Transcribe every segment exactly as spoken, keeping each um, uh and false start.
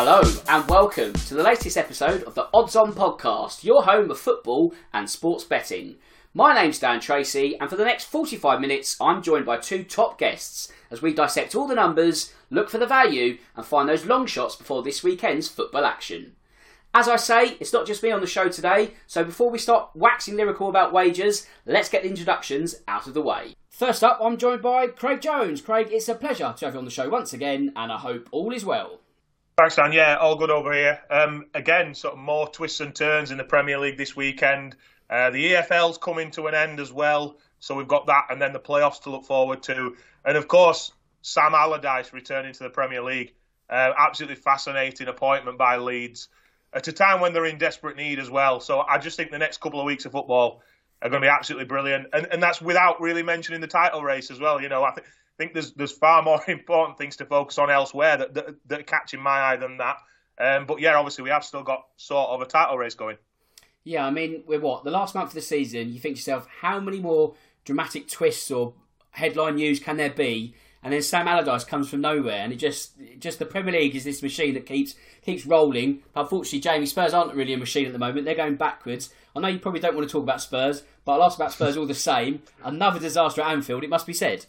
Hello and welcome to the latest episode of the Odds On Podcast, your home of football and sports betting. My name's Dan Tracey, and for the next forty-five minutes I'm joined by two top guests as we dissect all the numbers, look for the value and find those long shots before this weekend's football action. As I say, it's not just me on the show today, so before we start waxing lyrical about wagers, let's get the introductions out of the way. First up, I'm joined by Craig Jones. Craig, it's a pleasure to have you on the show once again, and I hope all is well. Thanks, Dan. Yeah, all good over here. Um, again, sort of more twists and turns in the Premier League this weekend. Uh, the E F L's coming to an end as well, so we've got that and then the playoffs to look forward to. And, of course, Sam Allardyce returning to the Premier League. Uh, absolutely fascinating appointment by Leeds at a time when they're in desperate need as well. So I just think the next couple of weeks of football are going to be absolutely brilliant. And and that's without really mentioning the title race as well. You know, I think... I think there's there's far more important things to focus on elsewhere that that, that are catching my eye than that. Um, but yeah, obviously we have still got sort of a title race going. Yeah, I mean, we're what? The last month of the season, you think to yourself, how many more dramatic twists or headline news can there be? And then Sam Allardyce comes from nowhere, and it just just the Premier League is this machine that keeps keeps rolling. Unfortunately, Jamie, Spurs aren't really a machine at the moment. They're going backwards. I know you probably don't want to talk about Spurs, but I'll ask about Spurs all the same. Another disaster at Anfield, it must be said.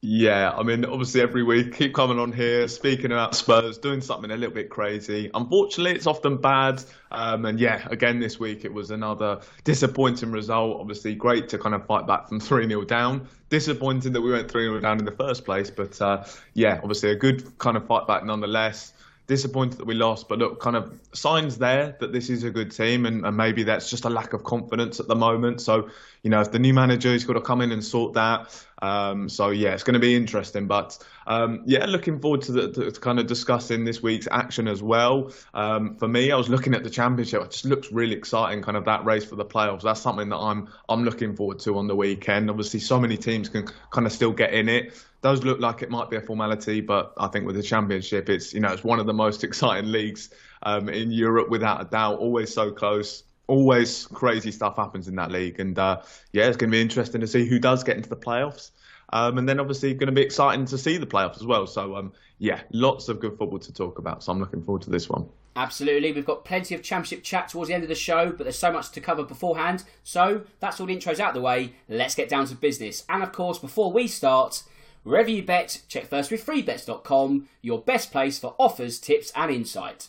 Yeah, I mean, obviously every week, keep coming on here, speaking about Spurs, doing something a little bit crazy. Unfortunately, it's often bad. Um, and yeah, again, this week, it was another disappointing result. Obviously, great to kind of fight back from three nil down. Disappointing that we went three nil down in the first place. But uh, yeah, obviously a good kind of fight back nonetheless. Disappointed that we lost. But look, kind of signs there that this is a good team. And, and maybe that's just a lack of confidence at the moment. So, you know, if the new manager has got to come in and sort that. Um, so, yeah, it's going to be interesting. But, um, yeah, looking forward to, the, to, to kind of discussing this week's action as well. Um, for me, I was looking at the Championship. It just looks really exciting, kind of that race for the playoffs. That's something that I'm I'm looking forward to on the weekend. Obviously, so many teams can kind of still get in it. It does look like it might be a formality, but I think with the Championship, it's, you know, it's one of the most exciting leagues um, in Europe, without a doubt. Always so close. Always crazy stuff happens in that league. And uh, yeah, it's going to be interesting to see who does get into the playoffs. Um, and then obviously going to be exciting to see the playoffs as well. So um, yeah, lots of good football to talk about. So I'm looking forward to this one. Absolutely. We've got plenty of Championship chat towards the end of the show, but there's so much to cover beforehand. So that's all the intros out of the way. Let's get down to business. And of course, before we start, wherever you bet, check first with free bets dot com, your best place for offers, tips and insight.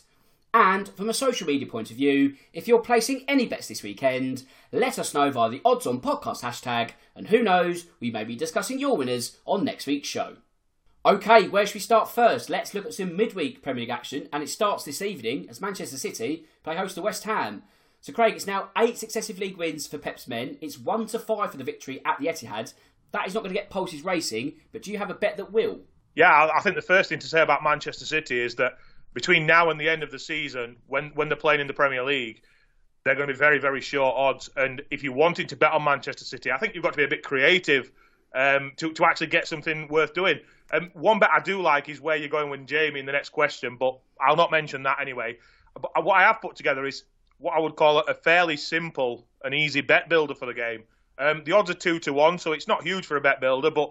And from a social media point of view, if you're placing any bets this weekend, let us know via the Odds On Podcast hashtag, and who knows, we may be discussing your winners on next week's show. OK, where should we start first? Let's look at some midweek Premier League action, and it starts this evening as Manchester City play host to West Ham. So Craig, it's now eight successive league wins for Pep's men. It's one to five for the victory at the Etihad. That is not going to get pulses racing, but do you have a bet that will? Yeah, I think the first thing to say about Manchester City is that between now and the end of the season, when, when they're playing in the Premier League, they're going to be very, very short odds. And if you wanted to bet on Manchester City, I think you've got to be a bit creative um, to, to actually get something worth doing. Um, one bet I do like is where you're going with Jamie in the next question, but I'll not mention that anyway. But what I have put together is what I would call a fairly simple and easy bet builder for the game. Um, the odds are two to one, so it's not huge for a bet builder, but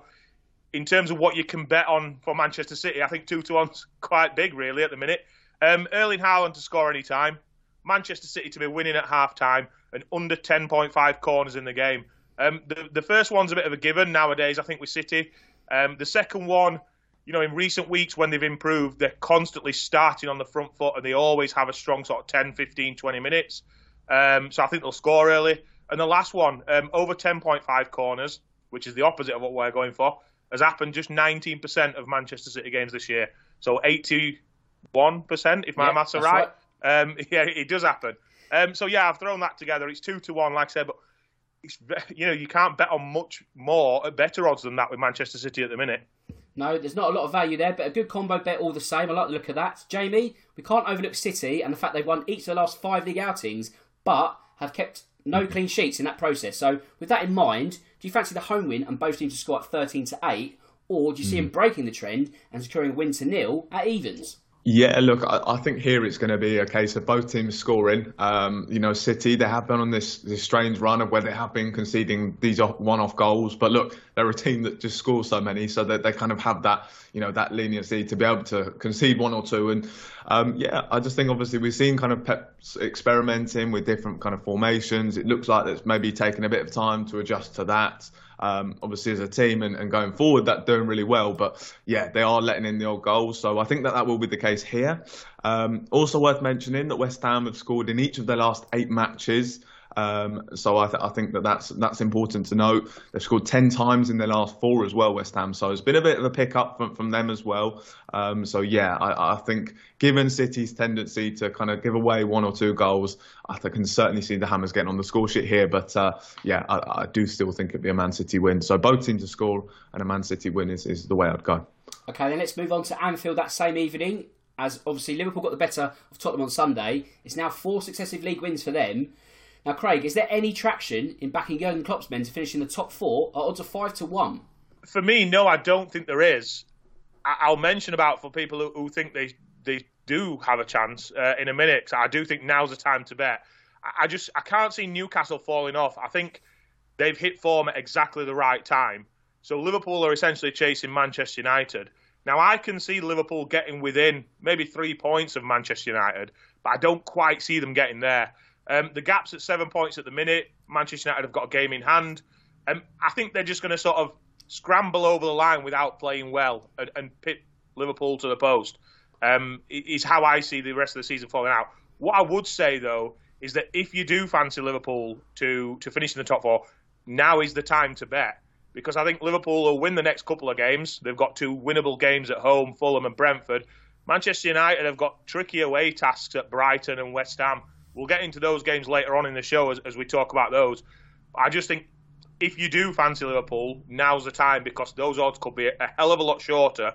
in terms of what you can bet on for Manchester City, I think two to one's quite big, really, at the minute. Um, Erling Haaland to score any time. Manchester City to be winning at half-time and under ten point five corners in the game. Um, the, the first one's a bit of a given nowadays, I think, with City. Um, the second one, you know, in recent weeks when they've improved, they're constantly starting on the front foot and they always have a strong sort of ten, fifteen, twenty minutes. Um, so I think they'll score early. And the last one, um, over ten point five corners, which is the opposite of what we're going for, has happened just nineteen percent of Manchester City games this year. So eighty-one percent, if my yeah, maths are right. right. Um, yeah, it does happen. Um, so, yeah, I've thrown that together. It's two to one, like I said. But, it's, you know, you can't bet on much more at better odds than that with Manchester City at the minute. No, there's not a lot of value there, but a good combo bet all the same. I like the look of that. Jamie, we can't overlook City and the fact they've won each of the last five league outings, but have kept no clean sheets in that process. So, with that in mind, do you fancy the home win and both teams to score at thirteen to eight, or do you see mm. them breaking the trend and securing a win to nil at evens? Yeah, look, I, I think here it's going to be a case of both teams scoring. Um, you know, City, they have been on this, this strange run of where they have been conceding these off, one-off goals. But look, they're a team that just scores so many, so that they, they kind of have that, you know, that leniency to be able to concede one or two. And um, yeah, I just think obviously we've seen kind of Pep's experimenting with different kind of formations. It looks like it's maybe taken a bit of time to adjust to that. Um, obviously as a team and, and going forward, that doing really well, but yeah, they are letting in the old goals, so I think that that will be the case here. Um, also worth mentioning that West Ham have scored in each of their last eight matches, um, so I, th I think that that's, that's important to note. They've scored ten times in their last four as well, West Ham, so it's been a bit of a pick up from, from them as well. Um, so yeah, I, I think given City's tendency to kind of give away one or two goals, I can certainly see the Hammers getting on the score sheet here. But uh, yeah, I, I do still think it'd be a Man City win. So both teams to score and a Man City win is, is the way I'd go. OK, then let's move on to Anfield that same evening, as obviously Liverpool got the better of Tottenham on Sunday. It's now four successive league wins for them. Now, Craig, is there any traction in backing Jurgen Klopp's men to finish in the top four at odds of five to one? For me, no, I don't think there is. I'll mention about for people who, who think they they do have a chance uh, in a minute. Cause I do think now's the time to bet. I, I just I can't see Newcastle falling off. I think they've hit form at exactly the right time. So Liverpool are essentially chasing Manchester United. Now I can see Liverpool getting within maybe three points of Manchester United, but I don't quite see them getting there. Um, the gap's at seven points at the minute. Manchester United have got a game in hand. Um, I think they're just going to sort of scramble over the line without playing well and, and pit Liverpool to the post. Um, is how I see the rest of the season falling out. What I would say, though, is that if you do fancy Liverpool to, to finish in the top four, now is the time to bet. Because I think Liverpool will win the next couple of games. They've got two winnable games at home, Fulham and Brentford. Manchester United have got tricky away tasks at Brighton and West Ham. We'll get into those games later on in the show as, as we talk about those. I just think if you do fancy Liverpool, now's the time, because those odds could be a hell of a lot shorter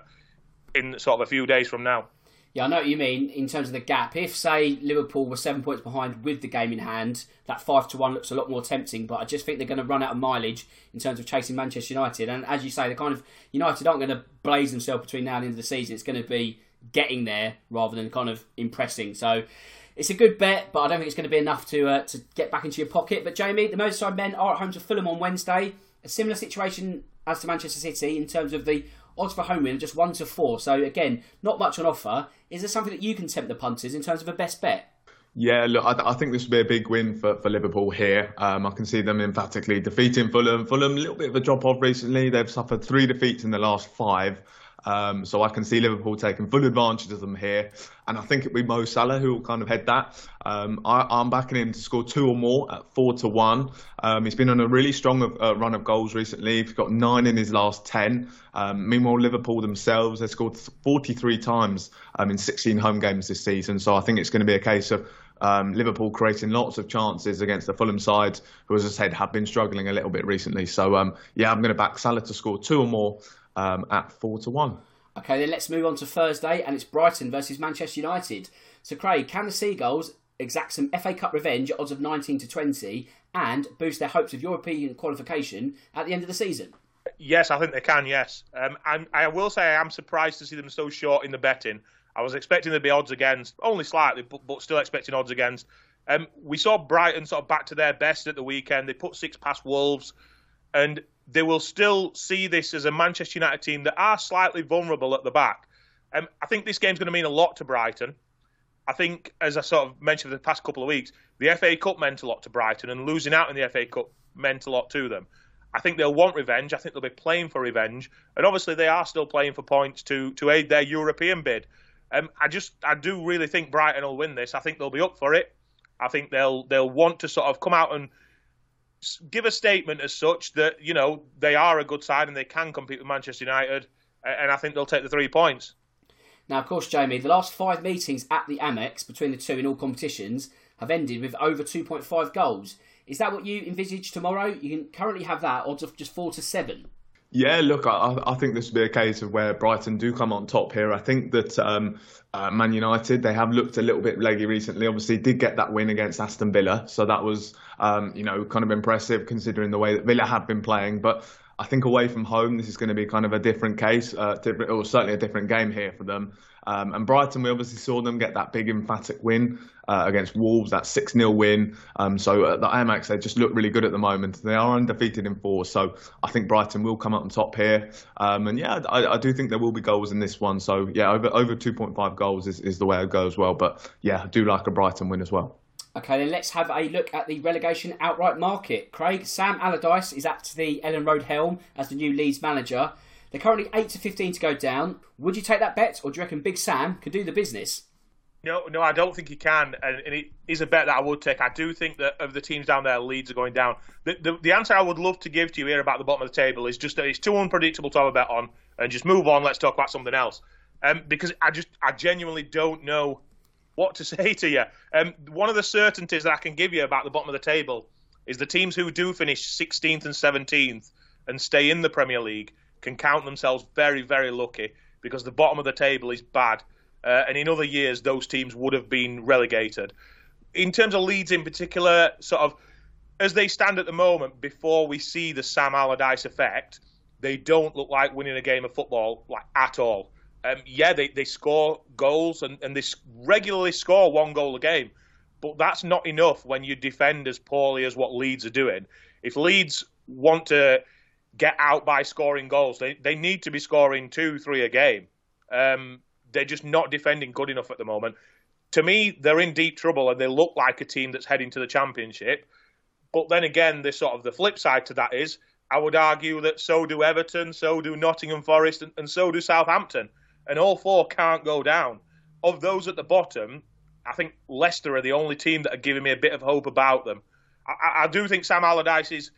in sort of a few days from now. Yeah, I know what you mean in terms of the gap. If, say, Liverpool were seven points behind with the game in hand, that five to one looks a lot more tempting, but I just think they're going to run out of mileage in terms of chasing Manchester United. And as you say, the kind of United aren't going to blaze themselves between now and the end of the season. It's going to be getting there rather than kind of impressing. So it's a good bet, but I don't think it's going to be enough to uh, to get back into your pocket. But Jamie, the Merseyside men are at home to Fulham on Wednesday. A similar situation as to Manchester City in terms of the odds for home win are just one to four. So again, not much on offer. Is there something that you can tempt the punters in terms of a best bet? Yeah, look, I, th I think this would be a big win for, for Liverpool here. Um, I can see them emphatically defeating Fulham. Fulham, a little bit of a drop-off recently. They've suffered three defeats in the last five. Um, so I can see Liverpool taking full advantage of them here. And I think it'll be Mo Salah who will kind of head that. Um, I, I'm backing him to score two or more at four to one. Um, he's been on a really strong uh, run of goals recently. He's got nine in his last ten. Um, meanwhile, Liverpool themselves, they've scored forty-three times um, in sixteen home games this season. So I think it's going to be a case of Um, Liverpool creating lots of chances against the Fulham side, who, as I said, have been struggling a little bit recently. So, um, yeah, I'm going to back Salah to score two or more um, at four to one. OK, then let's move on to Thursday, and it's Brighton versus Manchester United. So, Craig, can the Seagulls exact some F A Cup revenge at odds of nineteen to twenty and boost their hopes of European qualification at the end of the season? Yes, I think they can, yes. Um, I'm, I will say I am surprised to see them so short in the betting. I was expecting there to be odds against, only slightly, but, but still expecting odds against. Um, we saw Brighton sort of back to their best at the weekend. They put six past Wolves, and they will still see this as a Manchester United team that are slightly vulnerable at the back. Um, I think this game's going to mean a lot to Brighton. I think, as I sort of mentioned for the past couple of weeks, the F A Cup meant a lot to Brighton, and losing out in the F A Cup meant a lot to them. I think they'll want revenge. I think they'll be playing for revenge. And obviously they are still playing for points to, to aid their European bid. Um, I just, I do really think Brighton will win this. I think they'll be up for it. I think they'll they'll want to sort of come out and give a statement as such that, you know, they are a good side and they can compete with Manchester United. And I think they'll take the three points. Now, of course, Jamie, the last five meetings at the Amex between the two in all competitions have ended with over two point five goals. Is that what you envisage tomorrow? You can currently have that odds of just four to seven. Yeah, look, I, I think this will be a case of where Brighton do come on top here. I think that um, uh, Man United, they have looked a little bit leggy recently. Obviously, did get that win against Aston Villa. So that was, um, you know, kind of impressive considering the way that Villa had been playing. But I think away from home, this is going to be kind of a different case, uh, different, or certainly a different game here for them. Um, and Brighton, we obviously saw them get that big emphatic win uh, against Wolves, that six nil win. Um, so at the Amex, they just look really good at the moment. They are undefeated in four, so I think Brighton will come up on top here. Um, and yeah, I, I do think there will be goals in this one. So yeah, over over two point five goals is, is the way I go as well. But yeah, I do like a Brighton win as well. Okay, then let's have a look at the relegation outright market. Craig, Sam Allardyce is at the Ellen Road helm as the new Leeds manager. They're currently eight to fifteen to go down. Would you take that bet, or do you reckon Big Sam could do the business? No, no, I don't think he can, and, and it is a bet that I would take. I do think that of the teams down there, Leeds are going down. The, the, the answer I would love to give to you here about the bottom of the table is just that it's too unpredictable to have a bet on, and just move on, let's talk about something else. Um, because I just, I genuinely don't know what to say to you. Um, one of the certainties that I can give you about the bottom of the table is the teams who do finish sixteenth and seventeenth and stay in the Premier League can count themselves very, very lucky, because the bottom of the table is bad. Uh, and in other years, those teams would have been relegated. In terms of Leeds in particular, sort of, as they stand at the moment, before we see the Sam Allardyce effect, they don't look like winning a game of football, like, at all. Um, yeah, they, they score goals, and, and they regularly score one goal a game. But that's not enough when you defend as poorly as what Leeds are doing. If Leeds want to get out by scoring goals, they, they need to be scoring two, three a game. Um, they're just not defending good enough at the moment. To me, they're in deep trouble, and they look like a team that's heading to the Championship. But then again, the sort of the flip side to that is, I would argue that so do Everton, so do Nottingham Forest, and, and so do Southampton. And all four can't go down. Of those at the bottom, I think Leicester are the only team that are giving me a bit of hope about them. I, I do think Sam Allardyce is,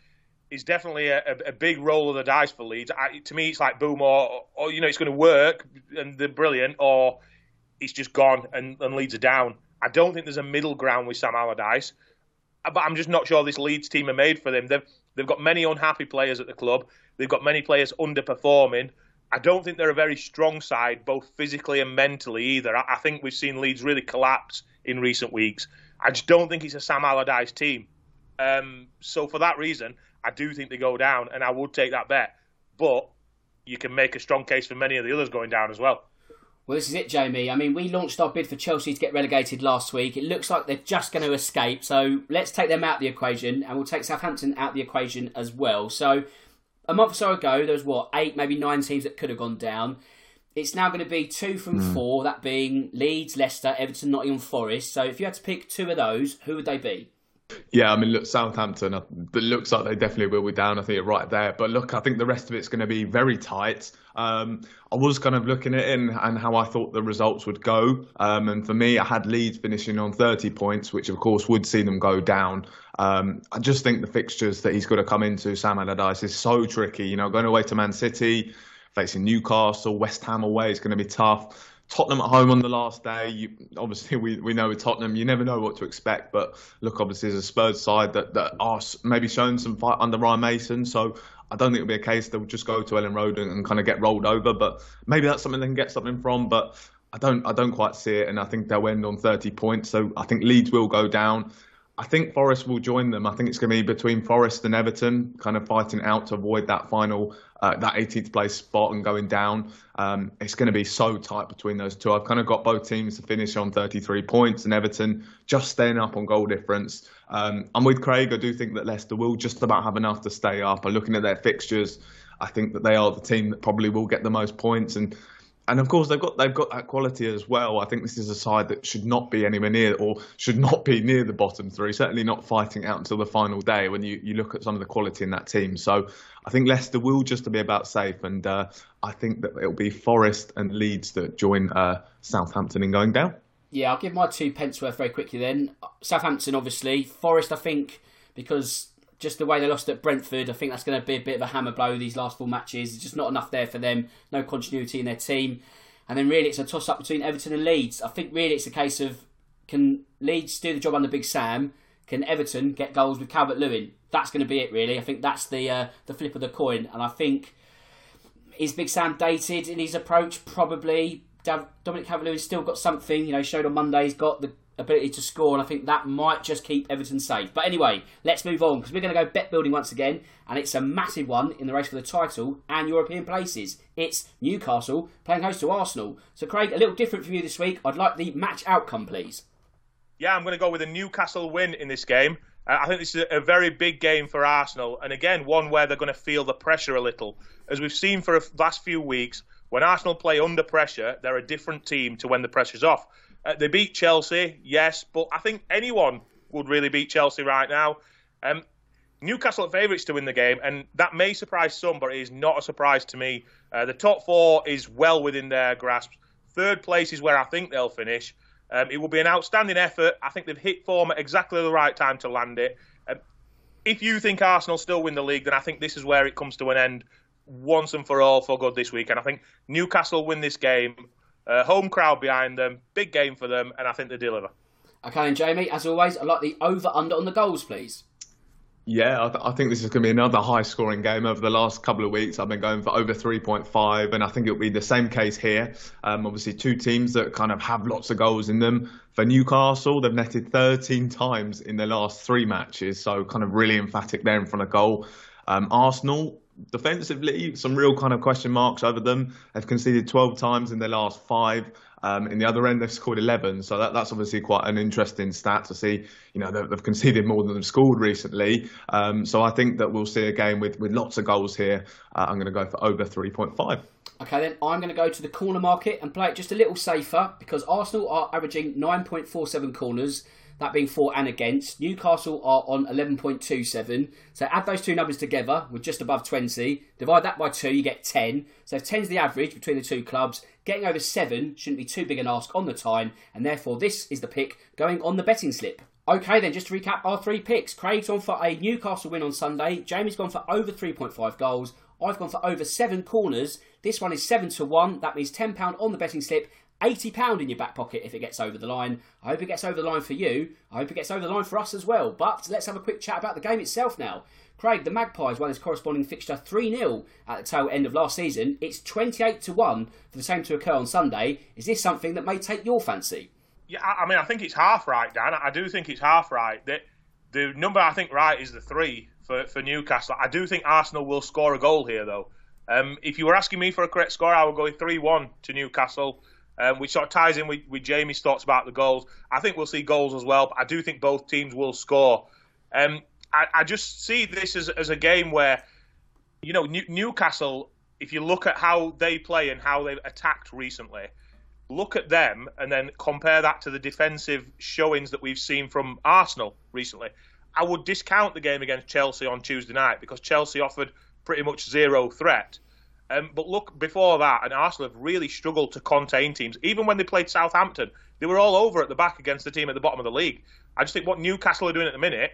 is definitely a, a big roll of the dice for Leeds. I, to me, it's like boom, or, or you know, it's going to work and they're brilliant, or it's just gone and, and Leeds are down. I don't think there's a middle ground with Sam Allardyce, but I'm just not sure this Leeds team are made for them. They've, they've got many unhappy players at the club. They've got many players underperforming. I don't think they're a very strong side, both physically and mentally either. I think we've seen Leeds really collapse in recent weeks. I just don't think it's a Sam Allardyce team. Um, so for that reason, I do think they go down, and I would take that bet. But you can make a strong case for many of the others going down as well. Well, this is it, Jamie. I mean, we launched our bid for Chelsea to get relegated last week. It looks like they're just going to escape. So let's take them out of the equation, and we'll take Southampton out of the equation as well. So a month or so ago, there was, what, eight, maybe nine teams that could have gone down. It's now going to be two from mm. four, that being Leeds, Leicester, Everton, Nottingham Forest. So if you had to pick two of those, who would they be? Yeah, I mean, look, Southampton, it looks like they definitely will be down. I think you're right there. But look, I think the rest of it's going to be very tight. Um, I was kind of looking at it and, and how I thought the results would go. Um, and for me, I had Leeds finishing on thirty points, which of course would see them go down. Um, I just think the fixtures that he's got to come into, Sam Allardyce, is so tricky. You know, going away to Man City, facing Newcastle, West Ham away is going to be tough. Tottenham at home on the last day. You, obviously, we, we know with Tottenham, you never know what to expect. But look, obviously, there's a Spurs side that, that are maybe showing some fight under Ryan Mason. So I don't think it'll be a case they'll just go to Ellen Road and, and kind of get rolled over. But maybe that's something they can get something from. But I don't, I don't quite see it. And I think they'll end on thirty points. So I think Leeds will go down. I think Forest will join them. I think it's going to be between Forest and Everton, kind of fighting out to avoid that final, uh, that eighteenth place spot and going down. Um, it's going to be so tight between those two. I've kind of got both teams to finish on thirty-three points and Everton just staying up on goal difference. Um, I'm with Craig. I do think that Leicester will just about have enough to stay up. But looking at their fixtures, I think that they are the team that probably will get the most points. And And of course, they've got they've got that quality as well. I think this is a side that should not be anywhere near, or should not be near the bottom three. Certainly not fighting out until the final day when you, you look at some of the quality in that team. So I think Leicester will just be about safe. And uh, I think that it'll be Forest and Leeds that join uh, Southampton in going down. Yeah, I'll give my two pence worth very quickly then. Southampton, obviously. Forest, I think, because just the way they lost at Brentford, I think that's going to be a bit of a hammer blow these last four matches. There's just not enough there for them. No continuity in their team. And then really it's a toss-up between Everton and Leeds. I think really it's a case of, can Leeds do the job under Big Sam? Can Everton get goals with Calvert-Lewin? That's going to be it, really. I think that's the uh, the flip of the coin. And I think, is Big Sam dated in his approach? Probably. Dav- Dominic Cavalier's still got something, you know, showed on Monday he's got the ability to score, and I think that might just keep Everton safe. But anyway, let's move on, because we're going to go bet building once again, and it's a massive one in the race for the title and European places. It's Newcastle playing host to Arsenal. So Craig, a little different from you this week. I'd like the match outcome, please. Yeah, I'm going to go with a Newcastle win in this game. I think this is a very big game for Arsenal, and again, one where they're going to feel the pressure a little. As we've seen for the last few weeks, when Arsenal play under pressure, they're a different team to when the pressure's off. Uh, they beat Chelsea, yes, but I think anyone would really beat Chelsea right now. Um, Newcastle are favourites to win the game, and that may surprise some, but it is not a surprise to me. Uh, the top four is well within their grasp. Third place is where I think they'll finish. Um, it will be an outstanding effort. I think they've hit form at exactly the right time to land it. Um, if you think Arsenal still win the league, then I think this is where it comes to an end once and for all for good this week. And I think Newcastle win this game. Uh, home crowd behind them. Big game for them. And I think they deliver. Okay, and Jamie, as always, I'd like the over-under on the goals, please. Yeah, I, th- I think this is going to be another high-scoring game. Over the last couple of weeks, I've been going for over three point five, and I think it'll be the same case here. Um, obviously, two teams that kind of have lots of goals in them. For Newcastle, they've netted thirteen times in their last three matches, so kind of really emphatic there in front of goal. Um, Arsenal, defensively, some real kind of question marks over them. They've conceded twelve times in their last five. Um, in the other end, they've scored eleven, so that, that's obviously quite an interesting stat to see. You know, they've, they've conceded more than they've scored recently. Um, so I think that we'll see a game with, with lots of goals here. Uh, I'm going to go for over three point five. Okay, then I'm going to go to the corner market and play it just a little safer, because Arsenal are averaging nine point four seven corners, that being for and against. Newcastle are on eleven point two seven. So add those two numbers together, we're just above twenty. Divide that by two, you get ten. So if ten's the average between the two clubs, getting over seven shouldn't be too big an ask on the time, and therefore this is the pick going on the betting slip. Okay then, just to recap our three picks. Craig's gone for a Newcastle win on Sunday. Jamie's gone for over three point five goals. I've gone for over seven corners. This one is seven to one. That means ten pounds on the betting slip, eighty pounds in your back pocket if it gets over the line. I hope it gets over the line for you. I hope it gets over the line for us as well. But let's have a quick chat about the game itself now. Craig, the Magpies won this corresponding fixture three nil at the tail end of last season. It's twenty-eight to one for the same to occur on Sunday. Is this something that may take your fancy? Yeah, I mean, I think it's half right, Dan. I do think it's half right. The, the number I think right is the three for, for Newcastle. I do think Arsenal will score a goal here, though. Um, if you were asking me for a correct score, I would go three one to Newcastle. Um, which sort of ties in with, with Jamie's thoughts about the goals. I think we'll see goals as well, but I do think both teams will score. Um, I, I just see this as, as a game where, you know, New, Newcastle, if you look at how they play and how they've attacked recently, look at them and then compare that to the defensive showings that we've seen from Arsenal recently. I would discount the game against Chelsea on Tuesday night because Chelsea offered pretty much zero threat. Um, but look, before that, and Arsenal have really struggled to contain teams. Even when they played Southampton, they were all over at the back against the team at the bottom of the league. I just think what Newcastle are doing at the minute,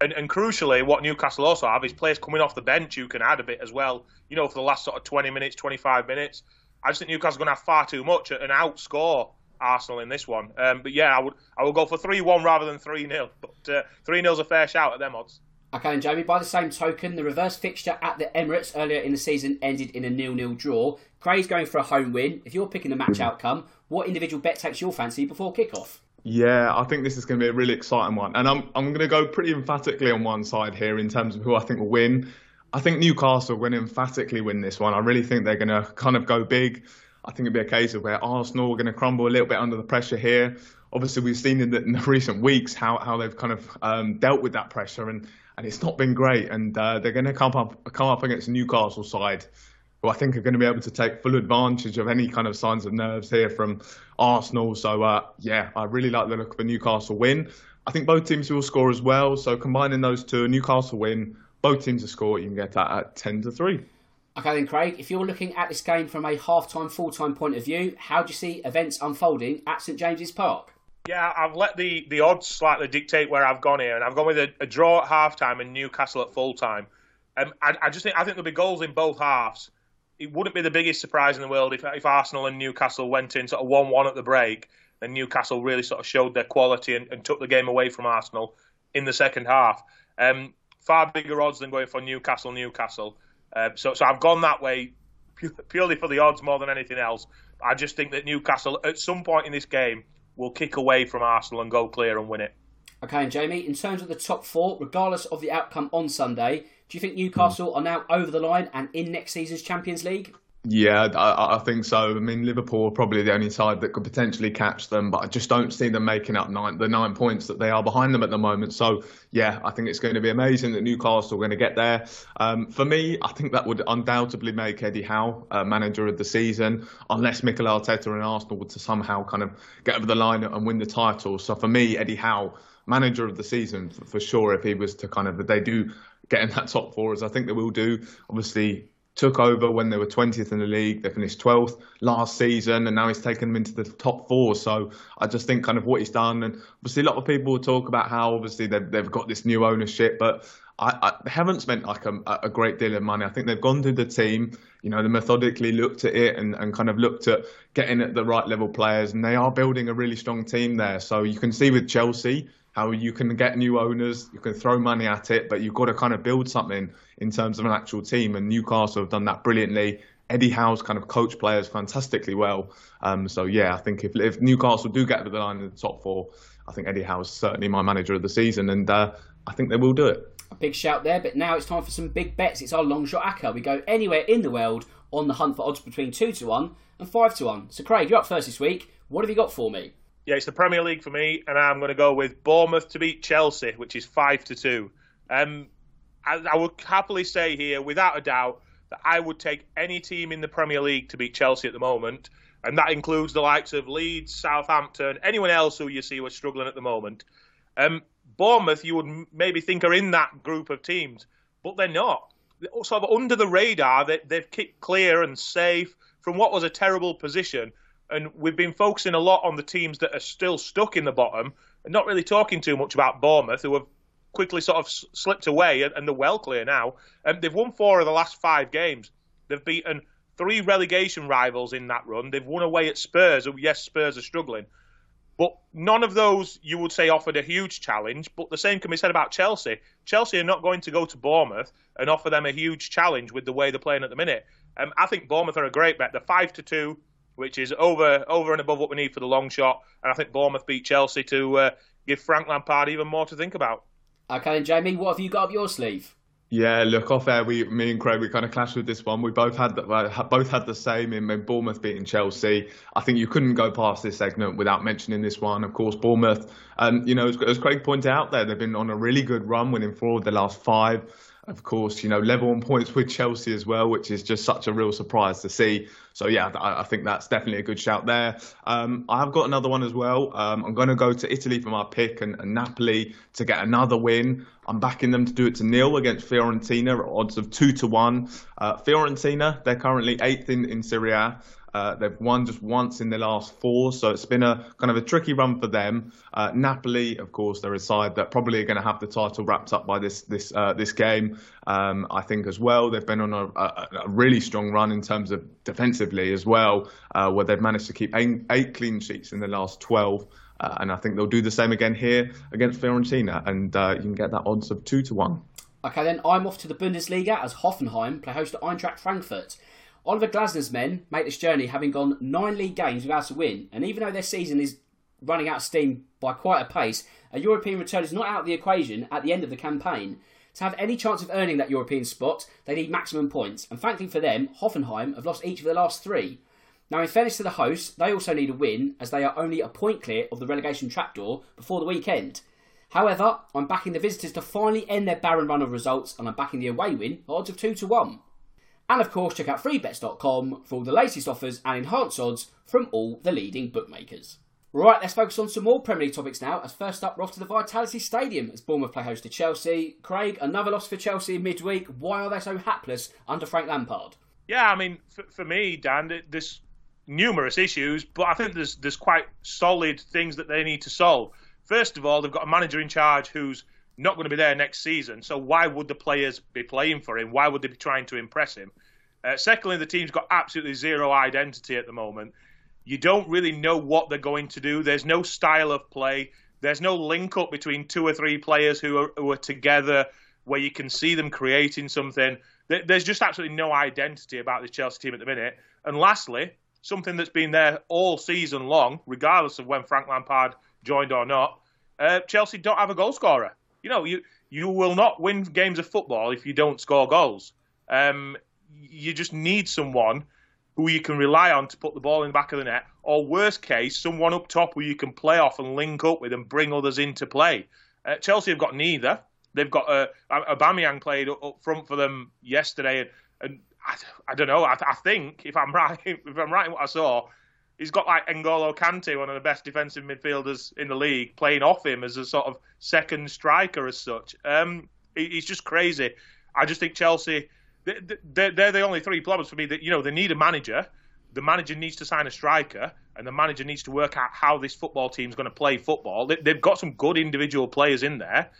and, and crucially what Newcastle also have, is players coming off the bench who can add a bit as well, you know, for the last sort of twenty minutes, twenty-five minutes. I just think Newcastle are going to have far too much and outscore Arsenal in this one. Um, but yeah, I would I would go for three one rather than three nil. But uh, three nil's a fair shout at them odds. Okay, and Jamie, by the same token, the reverse fixture at the Emirates earlier in the season ended in a nil nil draw. Craig's going for a home win. If you're picking the match outcome, what individual bet takes your fancy before kick-off? Yeah, I think this is going to be a really exciting one. And I'm I'm going to go pretty emphatically on one side here in terms of who I think will win. I think Newcastle will emphatically win this one. I really think they're going to kind of go big. I think it'll be a case of where Arsenal are going to crumble a little bit under the pressure here. Obviously, we've seen in the, in the recent weeks how, how they've kind of um, dealt with that pressure, and, and it's not been great. And uh, they're going to come up come up against the Newcastle side, who I think are going to be able to take full advantage of any kind of signs of nerves here from Arsenal. So, uh, yeah, I really like the look of a Newcastle win. I think both teams will score as well. So, combining those two, a Newcastle win, both teams will score. You can get that at ten to three. Okay then, Craig, if you're looking at this game from a half-time, full-time point of view, how do you see events unfolding at St James's Park? Yeah, I've let the, the odds slightly dictate where I've gone here, and I've gone with a, a draw at half-time and Newcastle at full-time. Um, I, I just think I think there'll be goals in both halves. It wouldn't be the biggest surprise in the world if, if Arsenal and Newcastle went in sort of one one at the break, then Newcastle really sort of showed their quality and, and took the game away from Arsenal in the second half. Um, far bigger odds than going for Newcastle-Newcastle. Uh, so, so I've gone that way purely for the odds more than anything else. I just think that Newcastle, at some point in this game, will kick away from Arsenal and go clear and win it. Okay, and Jamie, in terms of the top four, regardless of the outcome on Sunday, do you think Newcastle mm. are now over the line and in next season's Champions League? Yeah, I, I think so. I mean, Liverpool are probably the only side that could potentially catch them, but I just don't see them making up nine, the nine points that they are behind them at the moment. So, yeah, I think it's going to be amazing that Newcastle are going to get there. Um, for me, I think that would undoubtedly make Eddie Howe uh, manager of the season, unless Mikel Arteta and Arsenal were to somehow kind of get over the line and win the title. So, for me, Eddie Howe, manager of the season, for, for sure, if he was to kind of, if they do get in that top four, as I think they will do, obviously, took over when they were twentieth in the league. They finished twelfth last season, and now he's taken them into the top four. So I just think kind of what he's done. And obviously, a lot of people talk about how obviously they've, they've got this new ownership, but I, I they haven't spent like a, a great deal of money. I think they've gone through the team. You know, they methodically looked at it and, and kind of looked at getting at the right level players, and they are building a really strong team there. So you can see with Chelsea how you can get new owners, you can throw money at it, but you've got to kind of build something in terms of an actual team. And Newcastle have done that brilliantly. Eddie Howe's kind of coached players fantastically well. Um, so, yeah, I think if, if Newcastle do get over the line in the top four, I think Eddie Howe's certainly my manager of the season. And uh, I think they will do it. A big shout there, but now it's time for some big bets. It's our long shot acca. We go anywhere in the world on the hunt for odds between two to one and five to one. So, Craig, you're up first this week. What have you got for me? Yeah, it's the Premier League for me, and I'm going to go with Bournemouth to beat Chelsea, which is five to two. Um, I, I would happily say here, without a doubt, that I would take any team in the Premier League to beat Chelsea at the moment, and that includes the likes of Leeds, Southampton, anyone else who you see was struggling at the moment. Um, Bournemouth, you would m- maybe think are in that group of teams, but they're not. They're sort of under the radar, they, they've kicked clear and safe from what was a terrible position. And we've been focusing a lot on the teams that are still stuck in the bottom and not really talking too much about Bournemouth, who have quickly sort of slipped away and they're well clear now. And they've won four of the last five games. They've beaten three relegation rivals in that run. They've won away at Spurs. Yes, Spurs are struggling. But none of those, you would say, offered a huge challenge. But the same can be said about Chelsea. Chelsea are not going to go to Bournemouth and offer them a huge challenge with the way they're playing at the minute. Um, I think Bournemouth are a great bet. They're five to two. Which is over over and above what we need for the long shot. And I think Bournemouth beat Chelsea to uh, give Frank Lampard even more to think about. Okay, and Jamie, what have you got up your sleeve? Yeah, look, off air, we, me and Craig, we kind of clashed with this one. We both had the, uh, both had the same in, in Bournemouth beating Chelsea. I think you couldn't go past this segment without mentioning this one. Of course, Bournemouth, um, you know, as, as Craig pointed out there, they've been on a really good run, winning four of the last five. Of course, you know, level on points with Chelsea as well, which is just such a real surprise to see. So, yeah, I, I think that's definitely a good shout there. Um, I have got another one as well. Um, I'm going to go to Italy for my pick and, and Napoli to get another win. I'm backing them to do it to nil against Fiorentina at odds of two to one. Uh, Fiorentina, they're currently eighth in, in Serie A. Uh, they've won just once in the last four, so it's been a kind of a tricky run for them. Uh, Napoli, of course, they're a side that probably are going to have the title wrapped up by this this uh, this game. Um, I think as well, they've been on a, a, a really strong run in terms of defensively as well, uh, where they've managed to keep eight, eight clean sheets in the last twelve. Uh, and I think they'll do the same again here against Fiorentina, and uh, you can get that odds of two to one. Okay, then I'm off to the Bundesliga as Hoffenheim play host to Eintracht Frankfurt. Oliver Glasner's men make this journey having gone nine league games without a win, and even though their season is running out of steam by quite a pace, a European return is not out of the equation at the end of the campaign. To have any chance of earning that European spot, they need maximum points, and thankfully for them, Hoffenheim have lost each of the last three. Now, in fairness to the hosts, they also need a win, as they are only a point clear of the relegation trapdoor before the weekend. However, I'm backing the visitors to finally end their barren run of results, and I'm backing the away win at odds of two to one. And of course, check out free bets dot com for all the latest offers and enhanced odds from all the leading bookmakers. Right, let's focus on some more Premier League topics now, as first up, we're off to the Vitality Stadium as Bournemouth play host to Chelsea. Craig, another loss for Chelsea midweek. Why are they so hapless under Frank Lampard? Yeah, I mean, for, for me, Dan, there's numerous issues, but I think there's, there's quite solid things that they need to solve. First of all, they've got a manager in charge who's not going to be there next season, so why would the players be playing for him? Why would they be trying to impress him? Uh, secondly, the team's got absolutely zero identity at the moment. You don't really know what they're going to do. There's no style of play. There's no link-up between two or three players who are, who are together where you can see them creating something. There's just absolutely no identity about this Chelsea team at the minute. And lastly, something that's been there all season long, regardless of when Frank Lampard joined or not. Uh, Chelsea don't have a goal scorer. You know, you you will not win games of football if you don't score goals. Um, you just need someone who you can rely on to put the ball in the back of the net, or worst case, someone up top who you can play off and link up with and bring others into play. Uh, Chelsea have got neither. They've got uh, Aubameyang played up front for them yesterday, and, and I, I don't know. I, I think if I'm right, if I'm right in what I saw, he's got like N'Golo Kante, one of the best defensive midfielders in the league, playing off him as a sort of second striker as such. Um, it, it's just crazy. I just think Chelsea. They're the only three problems for me. That, you know, they need a manager, the manager needs to sign a striker, and the manager needs to work out how this football team's going to play football. They've got some good individual players in there.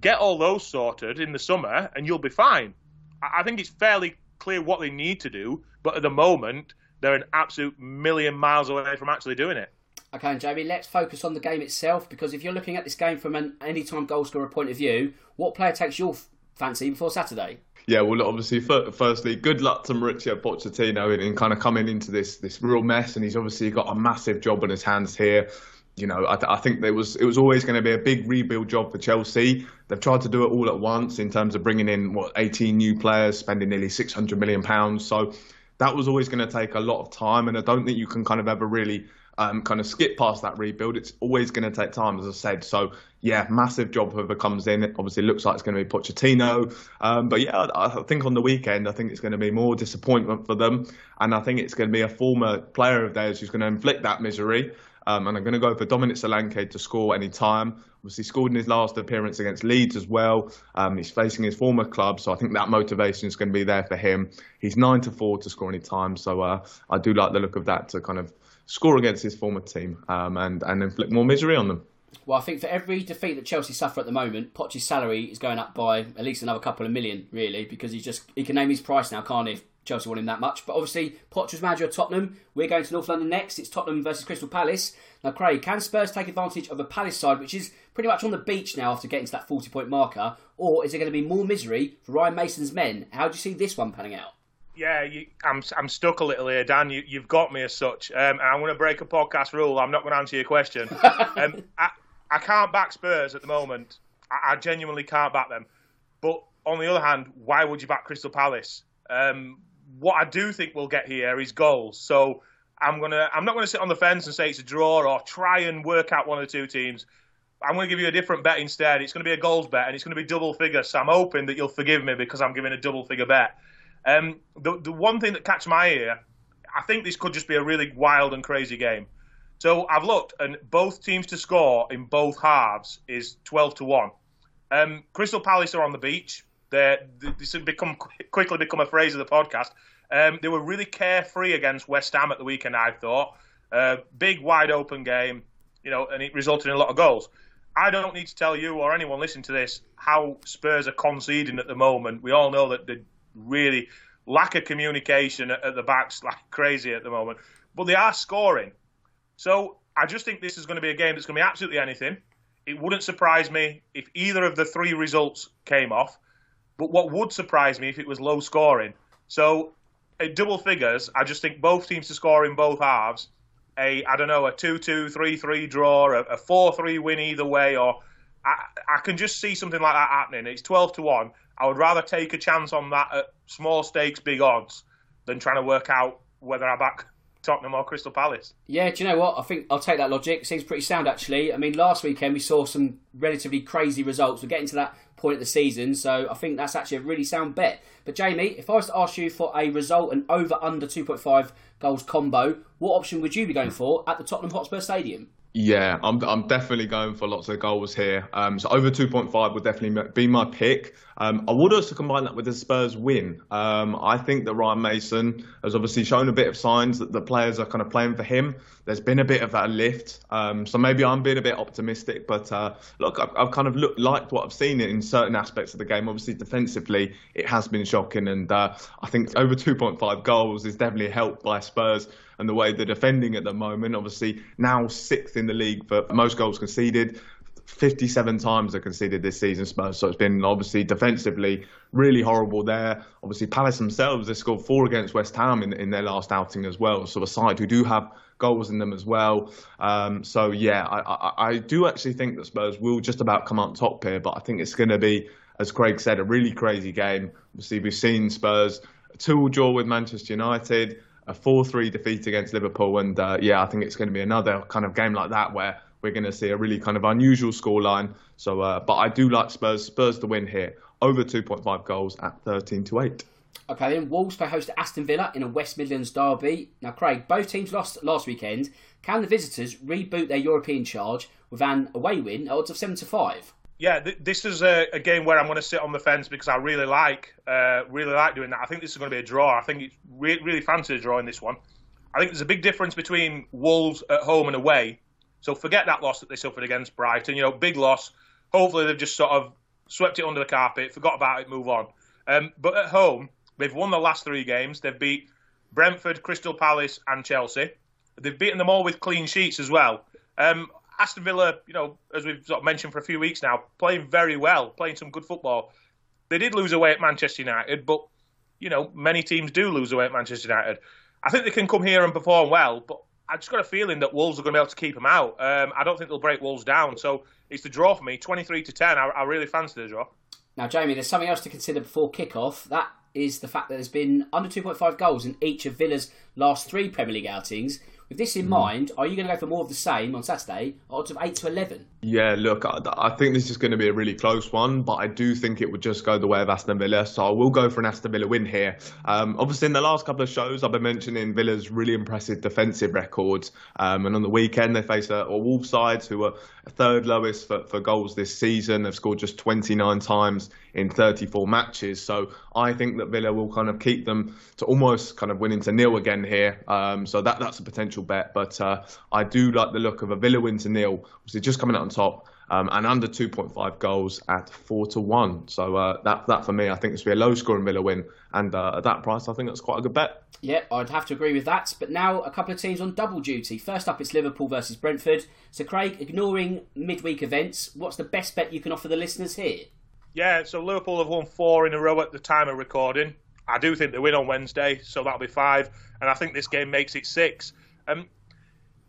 Get all those sorted in the summer, and you'll be fine. I think it's fairly clear what they need to do, but at the moment, they're an absolute million miles away from actually doing it. Okay, and Jamie, let's focus on the game itself, because if you're looking at this game from an anytime goalscorer point of view, what player takes your f- fancy before Saturday? Yeah, well, obviously, firstly, good luck to Mauricio Pochettino in, in kind of coming into this this real mess, and he's obviously got a massive job on his hands here. You know, I, th- I think there was it was always going to be a big rebuild job for Chelsea. They've tried to do it all at once in terms of bringing in, what, eighteen new players, spending nearly six hundred million pounds. So that was always going to take a lot of time, and I don't think you can kind of ever really um, kind of skip past that rebuild. It's always going to take time, as I said. So, yeah, massive job whoever comes in. It obviously looks like it's going to be Pochettino. Um, but, yeah, I, I think on the weekend, I think it's going to be more disappointment for them. And I think it's going to be a former player of theirs who's going to inflict that misery. Um, and I'm going to go for Dominic Solanke to score any time. Obviously scored in his last appearance against Leeds as well. Um, he's facing his former club, so I think that motivation is going to be there for him. He's nine to four to score any time, so uh, I do like the look of that to kind of score against his former team um, and, and inflict more misery on them. Well, I think for every defeat that Chelsea suffer at the moment, Poch's salary is going up by at least another couple of million, really, because he just he can name his price now, can't he? Chelsea want him that much. But obviously, Poch was manager of Tottenham. We're going to North London next. It's Tottenham versus Crystal Palace. Now, Craig, can Spurs take advantage of a Palace side which is pretty much on the beach now after getting to that forty-point marker? Or is there going to be more misery for Ryan Mason's men? How do you see this one panning out? Yeah, you, I'm I'm stuck a little here, Dan. You, you've got me as such. Um, I'm going to break a podcast rule. I'm not going to answer your question. um, I, I can't back Spurs at the moment. I, I genuinely can't back them. But on the other hand, why would you back Crystal Palace? Um, what I do think we'll get here is goals. So I'm gonna, I'm not going to sit on the fence and say it's a draw or try and work out one of the two teams. I'm going to give you a different bet instead. It's going to be a goals bet, and it's going to be double figure. So I'm hoping that you'll forgive me because I'm giving a double figure bet. Um, the, the one thing that catches my ear, I think this could just be a really wild and crazy game. So I've looked, and both teams to score in both halves is twelve to one. Um, Crystal Palace are on the beach. They're, this has become quickly become a phrase of the podcast. Um, they were really carefree against West Ham at the weekend, I thought. Uh, big, wide-open game, you know, and it resulted in a lot of goals. I don't need to tell you or anyone listening to this how Spurs are conceding at the moment. We all know that they really lack of communication at, at the back's like crazy at the moment. But they are scoring. So I just think this is going to be a game that's going to be absolutely anything. It wouldn't surprise me if either of the three results came off. But what would surprise me if it was low scoring. So, at double figures, I just think both teams to score in both halves. A, I don't know, a two-two, three-three draw, a, a four-three win either way, or I, I can just see something like that happening. It's twelve to one. I would rather take a chance on that at small stakes, big odds, than trying to work out whether I back Tottenham or Crystal Palace. Yeah, do you know what? I think I'll take that logic. Seems pretty sound, actually. I mean, last weekend we saw some relatively crazy results. We're getting to that point of the season, so I think that's actually a really sound bet. But Jamie, if I was to ask you for a result and over-under two point five goals combo, what option would you be going for at the Tottenham Hotspur Stadium? Yeah, I'm I'm definitely going for lots of goals here. Um, so over two point five would definitely be my pick. Um, I would also combine that with the Spurs win. Um, I think that Ryan Mason has obviously shown a bit of signs that the players are kind of playing for him. There's been a bit of that lift. Um, so maybe I'm being a bit optimistic, but uh, look, I've, I've kind of looked, liked what I've seen in certain aspects of the game. Obviously, defensively, it has been shocking. And uh, I think over two point five goals is definitely helped by Spurs and the way they're defending at the moment. Obviously, now sixth in the league for most goals conceded, fifty-seven times they've conceded this season, Spurs. So it's been obviously defensively really horrible there. Obviously Palace themselves, they scored four against West Ham in, in their last outing as well. So a side who do have goals in them as well. Um, so yeah, I, I, I do actually think that Spurs will just about come out top here, but I think it's going to be, as Craig said, a really crazy game. Obviously we've seen Spurs a two-all draw with Manchester United, a four three defeat against Liverpool, and uh, yeah, I think it's going to be another kind of game like that where we're going to see a really kind of unusual scoreline. So, uh, but I do like Spurs. Spurs to win here, over two point five goals at thirteen to eight. Okay, then Wolves play host to Aston Villa in a West Midlands derby. Now, Craig, both teams lost last weekend. Can the visitors reboot their European charge with an away win at odds of seven to five? Yeah, th- this is a, a game where I'm going to sit on the fence because I really like, uh, really like doing that. I think this is going to be a draw. I think it's re- really fancy a draw in this one. I think there's a big difference between Wolves at home and away. So forget that loss that they suffered against Brighton. You know, big loss. Hopefully they've just sort of swept it under the carpet, forgot about it, move on. Um, but at home, they've won the last three games. They've beat Brentford, Crystal Palace, and Chelsea. They've beaten them all with clean sheets as well. Um, Aston Villa, you know, as we've sort of mentioned for a few weeks now, playing very well, playing some good football. They did lose away at Manchester United, but, you know, many teams do lose away at Manchester United. I think they can come here and perform well, but I've just got a feeling that Wolves are going to be able to keep them out. Um, I don't think they'll break Wolves down, so it's the draw for me, twenty-three to ten. I, I really fancy the draw. Now, Jamie, there's something else to consider before kick-off. That is the fact that there's been under two point five goals in each of Villa's last three Premier League outings. With this in mind, are you going to go for more of the same on Saturday, odds of eight to eleven? Yeah, look, I, I think this is going to be a really close one, but I do think it would just go the way of Aston Villa, so I will go for an Aston Villa win here. Um, obviously, in the last couple of shows, I've been mentioning Villa's really impressive defensive records, um, and on the weekend, they faced a, a Wolves side who were third lowest for, for goals this season. They've scored just twenty-nine times in thirty-four matches, so I think that Villa will kind of keep them to almost kind of winning to nil again here, um, so that that's a potential bet, but uh, I do like the look of a Villa win to nil, obviously just coming out on top, um, and under two point five goals at four to one. So uh, that that for me, I think it's be a low scoring Villa win, and uh, at that price I think that's quite a good bet. Yeah, I'd have to agree with that. But now a couple of teams on double duty. First up, it's Liverpool versus Brentford. So Craig, ignoring midweek events, what's the best bet you can offer the listeners here? Yeah, so Liverpool have won four in a row at the time of recording. I do think they win on Wednesday, so that'll be five, and I think this game makes it six. Um,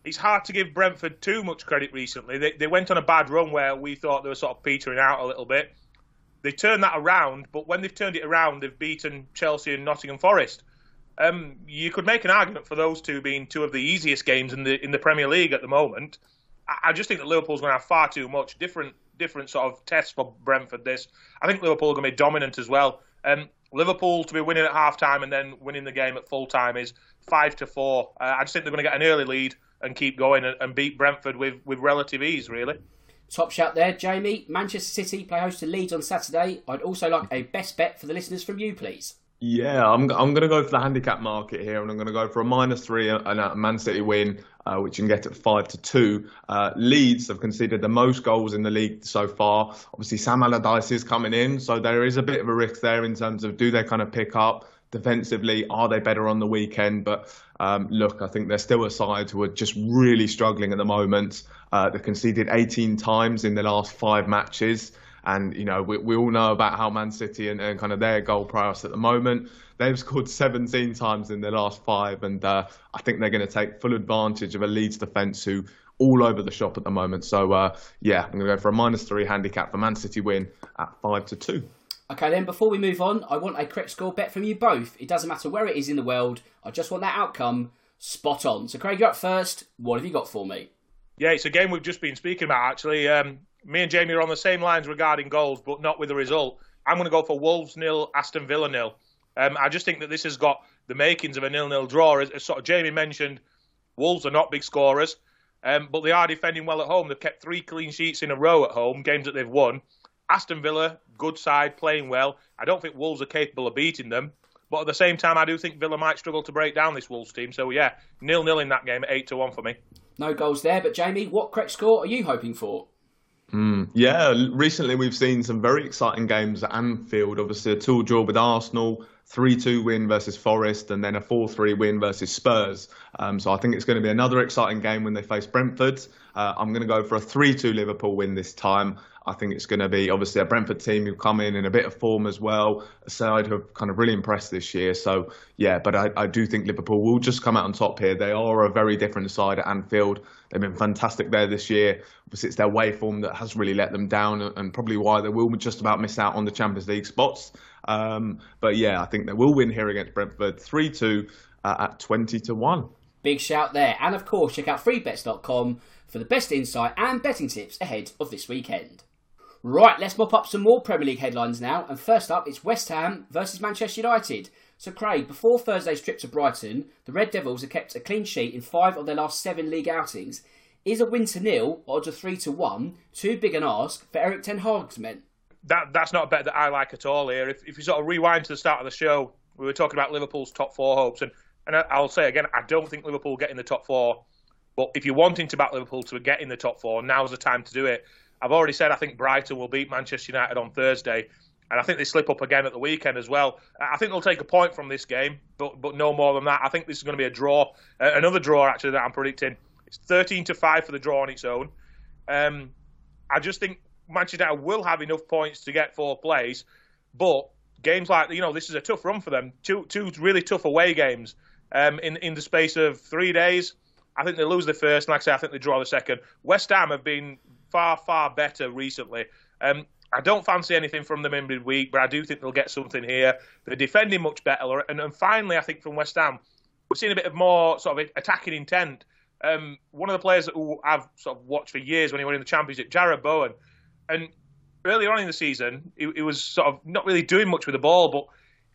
it's hard to give Brentford too much credit recently. They they went on a bad run where we thought they were sort of petering out a little bit. They turned that around, but when they've turned it around, they've beaten Chelsea and Nottingham Forest. Um, you could make an argument for those two being two of the easiest games in the in the Premier League at the moment. I, I just think that Liverpool's going to have far too much different different sort of tests for Brentford. This I think Liverpool are going to be dominant as well. Um, Liverpool to be winning at half-time and then winning the game at full-time is five to four. Uh, I just think they're going to get an early lead and keep going and, and beat Brentford with, with relative ease, really. Top shout there, Jamie. Manchester City play host to Leeds on Saturday. I'd also like a best bet for the listeners from you, please. Yeah, I'm I'm going to go for the handicap market here, and I'm going to go for a minus three and a Man City win, uh, which you can get at five to two. Uh, Leeds have conceded the most goals in the league so far. Obviously, Sam Allardyce is coming in, so there is a bit of a risk there in terms of do they kind of pick up defensively? Are they better on the weekend? But um, look, I think they're still a side who are just really struggling at the moment. Uh, they've conceded eighteen times in the last five matches. And, you know, we we all know about how Man City and, and kind of their goal prowess at the moment. They've scored seventeen times in their last five. And uh, I think they're going to take full advantage of a Leeds defence who all over the shop at the moment. So, uh, yeah, I'm going to go for a minus three handicap for Man City win at five to two. OK, then before we move on, I want a correct score bet from you both. It doesn't matter where it is in the world. I just want that outcome spot on. So, Craig, you're up first. What have you got for me? Yeah, it's a game we've just been speaking about, actually. Um... Me and Jamie are on the same lines regarding goals, but not with the result. I'm going to go for Wolves nil, Aston Villa nil. Um, I just think that this has got the makings of a nil-nil draw. As, as sort of Jamie mentioned, Wolves are not big scorers, um, but they are defending well at home. They've kept three clean sheets in a row at home, games that they've won. Aston Villa, good side, playing well. I don't think Wolves are capable of beating them, but at the same time, I do think Villa might struggle to break down this Wolves team. So yeah, nil-nil in that game at eight to one for me. No goals there, but Jamie, what correct score are you hoping for? Mm, yeah, recently we've seen some very exciting games at Anfield. Obviously, a two-all draw with Arsenal, three two win versus Forest, and then a four three win versus Spurs. Um, so I think it's going to be another exciting game when they face Brentford. Uh, I'm going to go for a three two Liverpool win this time. I think it's going to be obviously a Brentford team who come in in a bit of form as well, a side who have kind of really impressed this year. So, yeah, but I, I do think Liverpool will just come out on top here. They are a very different side at Anfield. They've been fantastic there this year. Obviously, it's their away form that has really let them down, and probably why they will just about miss out on the Champions League spots. Um, but, yeah, I think they will win here against Brentford three two uh, at twenty to one. Big shout there. And, of course, check out free bets dot com for the best insight and betting tips ahead of this weekend. Right, let's mop up some more Premier League headlines now, and first up it's West Ham versus Manchester United. So Craig, before Thursday's trip to Brighton, the Red Devils have kept a clean sheet in five of their last seven league outings. Is a win to nil, odds of three to one, too big an ask for Erik ten Hag's men? That, that's not a bet that I like at all here. If, if you sort of rewind to the start of the show, we were talking about Liverpool's top four hopes, and, and I'll say again, I don't think Liverpool get in the top four, but if you're wanting to back Liverpool to get in the top four, now's the time to do it. I've already said I think Brighton will beat Manchester United on Thursday, and I think they slip up again at the weekend as well. I think they'll take a point from this game, but but no more than that. I think this is going to be a draw, uh, another draw actually that I'm predicting. It's thirteen to five for the draw on its own. Um, I just think Manchester United will have enough points to get fourth place, but games like, you know, this is a tough run for them. Two two really tough away games um, in, in the space of three days. I think they lose the first, and like I say, I think they draw the second. West Ham have been far, far better recently. Um, I don't fancy anything from them in midweek, but I do think they'll get something here. They're defending much better. And, and finally, I think from West Ham, we've seen a bit of more sort of attacking intent. Um, one of the players that I've sort of watched for years when he went in the Championship, Jarrod Bowen. And earlier on in the season, he, he was sort of not really doing much with the ball, but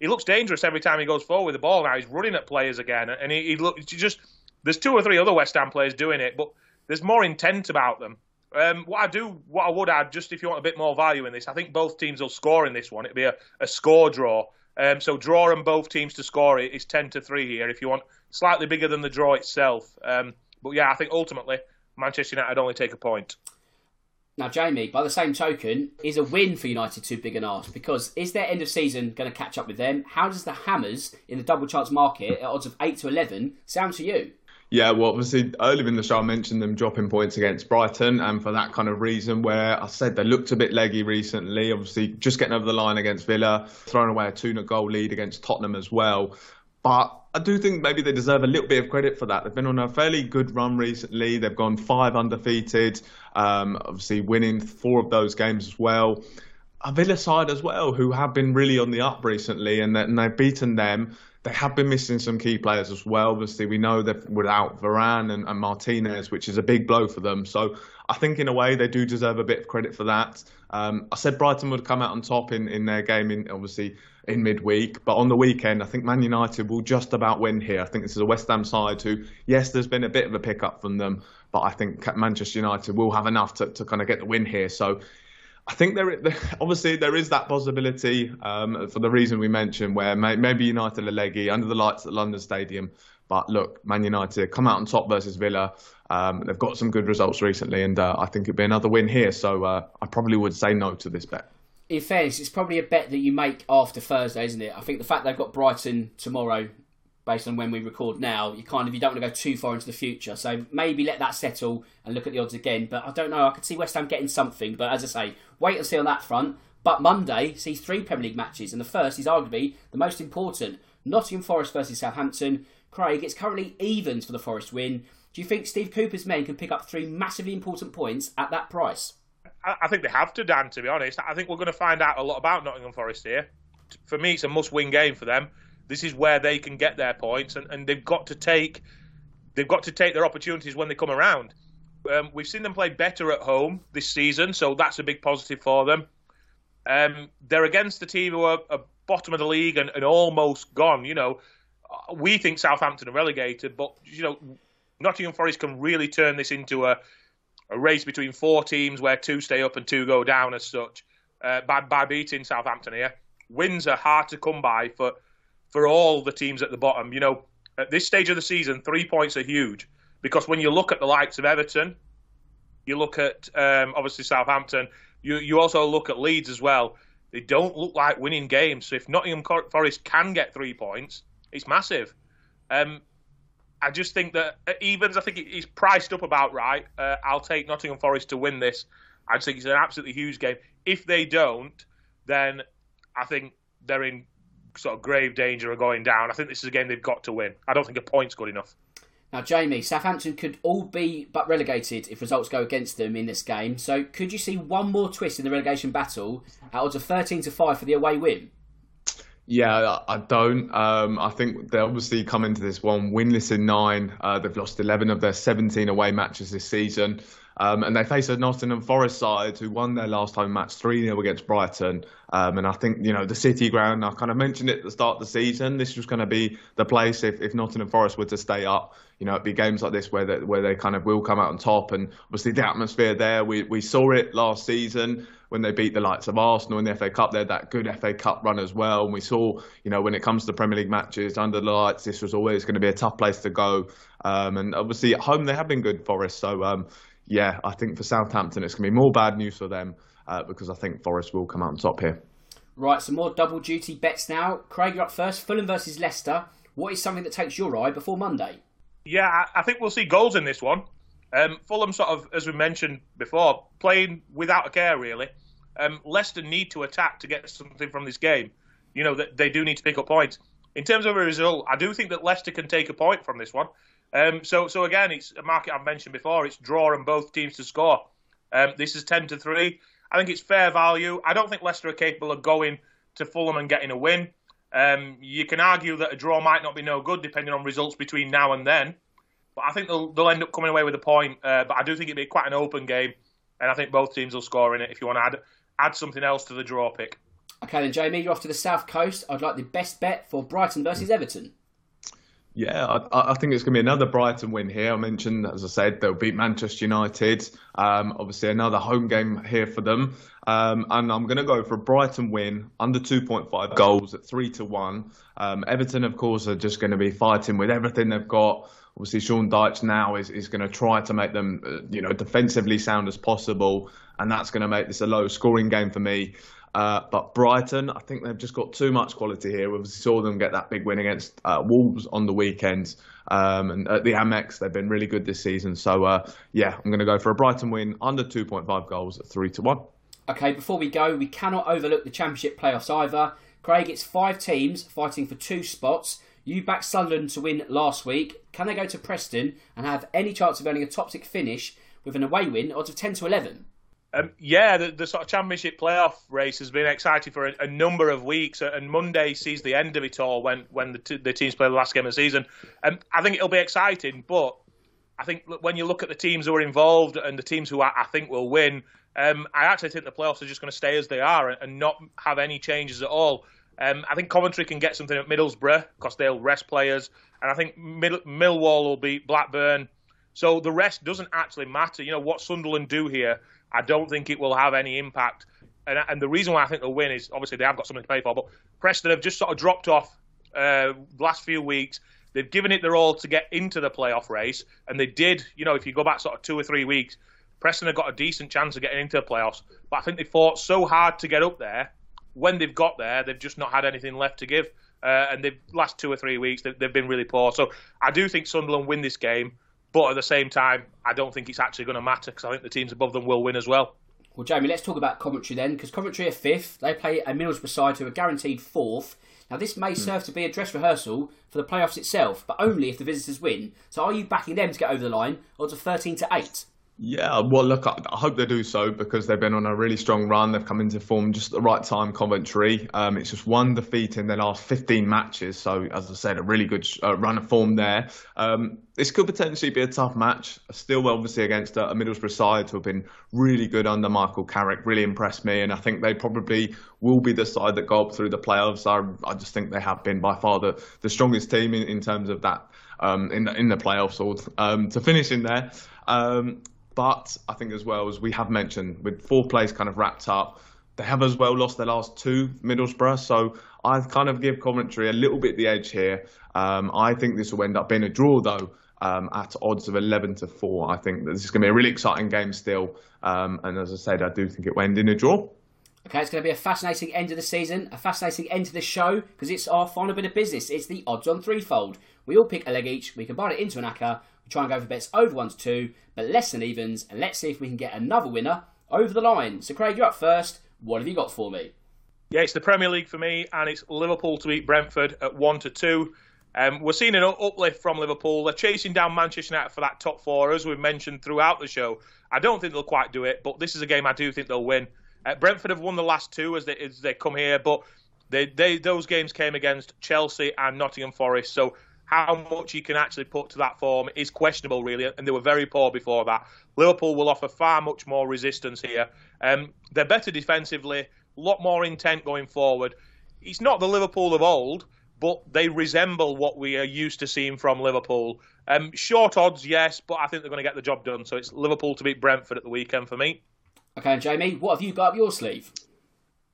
he looks dangerous every time he goes forward with the ball. Now he's running at players again. And he, he looks just, there's two or three other West Ham players doing it, but there's more intent about them. Um, what I do, what I would add, just if you want a bit more value in this, I think both teams will score in this one. It'll be a, a score draw. Um, so draw and both teams to score is ten to three here. If you want slightly bigger than the draw itself, um, but yeah, I think ultimately Manchester United only take a point. Now, Jamie, by the same token, is a win for United too big an ask? Because is their end of season going to catch up with them? How does the Hammers in the double chance market at odds of eight to eleven sound to you? Yeah, well, obviously, earlier in the show, I mentioned them dropping points against Brighton, and for that kind of reason where I said they looked a bit leggy recently, obviously just getting over the line against Villa, throwing away a two nil goal lead against Tottenham as well. But I do think maybe they deserve a little bit of credit for that. They've been on a fairly good run recently. They've gone five undefeated, um, obviously winning four of those games as well. A Villa side as well, who have been really on the up recently, and they've beaten them. They have been missing some key players as well. Obviously, we know they're without Varane and, and Martinez, which is a big blow for them. So I think in a way they do deserve a bit of credit for that. Um, I said Brighton would come out on top in, in their game, in obviously in midweek. But on the weekend, I think Man United will just about win here. I think this is a West Ham side who, yes, there's been a bit of a pickup from them, but I think Manchester United will have enough to, to kind of get the win here. So I think there, obviously there is that possibility um, for the reason we mentioned, where may, maybe United are leggy under the lights at London Stadium. But look, Man United come out on top versus Villa. Um, they've got some good results recently, and uh, I think it'd be another win here. So uh, I probably would say no to this bet. In fairness, it's probably a bet that you make after Thursday, isn't it? I think the fact they've got Brighton tomorrow, based on when we record now, you kind of you don't want to go too far into the future. So maybe let that settle and look at the odds again. But I don't know. I could see West Ham getting something. But as I say, wait and see on that front. But Monday sees three Premier League matches. And the first is arguably the most important. Nottingham Forest versus Southampton. Craig, it's currently evens for the Forest win. Do you think Steve Cooper's men can pick up three massively important points at that price? I think they have to, Dan, to be honest. I think we're going to find out a lot about Nottingham Forest here. For me, it's a must-win game for them. This is where they can get their points, and, and they've got to take they've got to take their opportunities when they come around. Um, we've seen them play better at home this season, so that's a big positive for them. Um, they're against the team who are, are bottom of the league and, and almost gone. You know, we think Southampton are relegated, but you know, Nottingham Forest can really turn this into a, a race between four teams where two stay up and two go down, as such. Uh, by by beating Southampton here, wins are hard to come by for. for all the teams at the bottom. You know, at this stage of the season, three points are huge, because when you look at the likes of Everton, you look at, um, obviously, Southampton, you, you also look at Leeds as well. They don't look like winning games. So if Nottingham Forest can get three points, it's massive. Um, I just think that evens, I think it's priced up about right. Uh, I'll take Nottingham Forest to win this. I just think it's an absolutely huge game. If they don't, then I think they're in sort of grave danger of going down. I think this is a game they've got to win. I don't think a point's good enough. Now, Jamie, Southampton could all be but relegated if results go against them in this game. So could you see one more twist in the relegation battle at odds of thirteen to five for the away win? Yeah, I don't. Um, I think they obviously come into this one winless in nine. Uh, they've lost eleven of their seventeen away matches this season. Um, and they face a Nottingham Forest side who won their last home match three nil against Brighton. Um, and I think, you know, the City ground, I kind of mentioned it at the start of the season, this was going to be the place if, if Nottingham Forest were to stay up. You know, it'd be games like this where they, where they kind of will come out on top. And obviously the atmosphere there, we, we saw it last season when they beat the likes of Arsenal in the F A Cup. They had that good F A Cup run as well. And we saw, you know, when it comes to Premier League matches, under the lights, this was always going to be a tough place to go. Um, and obviously at home, they have been good, Forest. So, um, yeah, I think for Southampton, it's going to be more bad news for them uh, because I think Forest will come out on top here. Right, some more double duty bets now. Craig, you're up first. Fulham versus Leicester. What is something that takes your eye before Monday? Yeah, I think we'll see goals in this one. Um, Fulham sort of, as we mentioned before, playing without a care, really. Um, Leicester need to attack to get something from this game. You know, they do need to pick up points. In terms of a result, I do think that Leicester can take a point from this one. Um, so, so again, it's a market I've mentioned before. It's draw and both teams to score. Um, this is ten to three. I think it's fair value. I don't think Leicester are capable of going to Fulham and getting a win. Um, you can argue that a draw might not be no good, depending on results between now and then. But I think they'll, they'll end up coming away with a point. Uh, but I do think it'll be quite an open game. And I think both teams will score in it if you want to add, add something else to the draw pick. OK, then, Jamie, you're off to the South Coast. I'd like the best bet for Brighton versus Everton. Yeah, I, I think it's going to be another Brighton win here. I mentioned, as I said, they'll beat Manchester United. Um, obviously, another home game here for them. Um, and I'm going to go for a Brighton win, under two point five goals at three to one. Um, Everton, of course, are just going to be fighting with everything they've got. Obviously, Sean Dyche now is, is going to try to make them, uh, you know, defensively sound as possible. And that's going to make this a low-scoring game for me. Uh, but Brighton, I think they've just got too much quality here. We saw them get that big win against uh, Wolves on the weekend. Um, and at the Amex, they've been really good this season. So, uh, yeah, I'm going to go for a Brighton win under two point five goals at three to one. OK, before we go, we cannot overlook the Championship playoffs either. Craig, it's five teams fighting for two spots. You backed Sunderland to win last week. Can they go to Preston and have any chance of earning a top six finish with an away win odds of ten to eleven? Um, yeah, the, the sort of Championship playoff race has been exciting for a, a number of weeks, and Monday sees the end of it all when, when the, t- the teams play the last game of the season. Um, I think it'll be exciting, but I think when you look at the teams who are involved and the teams who I, I think will win, um, I actually think the playoffs are just going to stay as they are and, and not have any changes at all. Um, I think Coventry can get something at Middlesbrough because they'll rest players, and I think Middle- Millwall will beat Blackburn. So the rest doesn't actually matter. You know, what Sunderland do here, I don't think it will have any impact. And, and the reason why I think they'll win is, obviously, they have got something to play for, but Preston have just sort of dropped off uh, the last few weeks. They've given it their all to get into the playoff race, and they did, you know, if you go back sort of two or three weeks, Preston have got a decent chance of getting into the playoffs, but I think they fought so hard to get up there. When they've got there, they've just not had anything left to give, uh, and the last two or three weeks, they've, they've been really poor. So I do think Sunderland win this game, but at the same time, I don't think it's actually going to matter because I think the teams above them will win as well. Well, Jamie, let's talk about Coventry then, because Coventry are fifth. They play a Middlesbrough side who are guaranteed fourth. Now, this may serve to be a dress rehearsal for the playoffs itself, but only if the visitors win. So are you backing them to get over the line, or to thirteen to eight? Yeah, well, look, I hope they do so because they've been on a really strong run. They've come into form just at the right time, Coventry. Um, it's just one defeat in their last fifteen matches. So, as I said, a really good uh, run of form there. Um, this could potentially be a tough match. Still, obviously, against a Middlesbrough side who have been really good under Michael Carrick. Really impressed me. And I think they probably will be the side that go up through the playoffs. I, I just think they have been by far the, the strongest team in, in terms of that um, in, the, in the playoffs or um, to finish in there. Um, But I think as well, as we have mentioned, with fourth place kind of wrapped up, they have as well lost their last two, Middlesbrough. So I kind of give Coventry a little bit the edge here. Um, I think this will end up being a draw, though, um, at odds of eleven to four. I think that this is going to be a really exciting game still. Um, and as I said, I do think it will end in a draw. Okay, it's going to be a fascinating end of the season, a fascinating end to the show, because it's our final bit of business. It's the odds on threefold. We all pick a leg each, we combine it into an acca, we try and go for bets over one to two, but less than evens, and let's see if we can get another winner over the line. So Craig, you're up first. What have you got for me? Yeah, it's the Premier League for me, and it's Liverpool to beat Brentford at one to two. Um, we're seeing an uplift from Liverpool. They're chasing down Manchester United for that top four, as we've mentioned throughout the show. I don't think they'll quite do it, but this is a game I do think they'll win. Uh, Brentford have won the last two as they, as they come here, but they, they those games came against Chelsea and Nottingham Forest, so how much you can actually put to that form is questionable, really, and they were very poor before that. Liverpool will offer far much more resistance here. Um, they're better defensively, a lot more intent going forward. It's not the Liverpool of old, but they resemble what we are used to seeing from Liverpool. Um, short odds, yes, but I think they're going to get the job done, so it's Liverpool to beat Brentford at the weekend for me. Okay, Jamie, what have you got up your sleeve?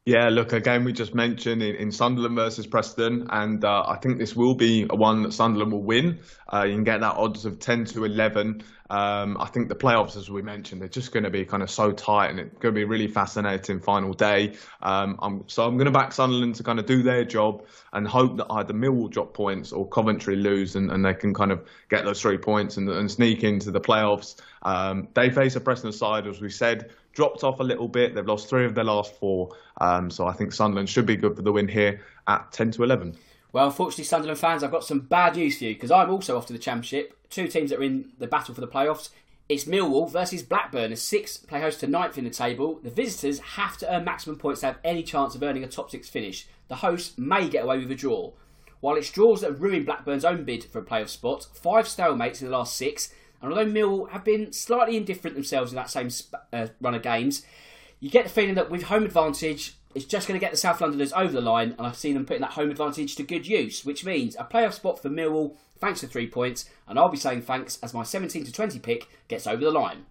Yeah, look, a game we just mentioned in, in Sunderland versus Preston, and uh, I think this will be one that Sunderland will win. Uh, you can get that odds of ten to eleven. Um, I think the playoffs, as we mentioned, they're just going to be kind of so tight, and it's going to be a really fascinating final day. Um, I'm, so I'm going to back Sunderland to kind of do their job and hope that either Millwall drop points or Coventry lose, and, and they can kind of get those three points and, and sneak into the playoffs. Um, they face a Preston side, as we said, dropped off a little bit. They've lost three of their last four. Um, so I think Sunderland should be good for the win here at ten to eleven. Well, unfortunately, Sunderland fans, I've got some bad news for you, because I'm also off to the Championship. Two teams that are in the battle for the playoffs. It's Millwall versus Blackburn, as sixth play host to ninth in the table. The visitors have to earn maximum points to have any chance of earning a top six finish. The hosts may get away with a draw. While it's draws that have ruined Blackburn's own bid for a playoff spot, five stalemates in the last six, and although Millwall have been slightly indifferent themselves in that same sp- uh, run of games, you get the feeling that with home advantage, it's just going to get the South Londoners over the line, and I've seen them putting that home advantage to good use, which means a playoff spot for Millwall, thanks to three points, and I'll be saying thanks as my seventeen to twenty pick gets over the line.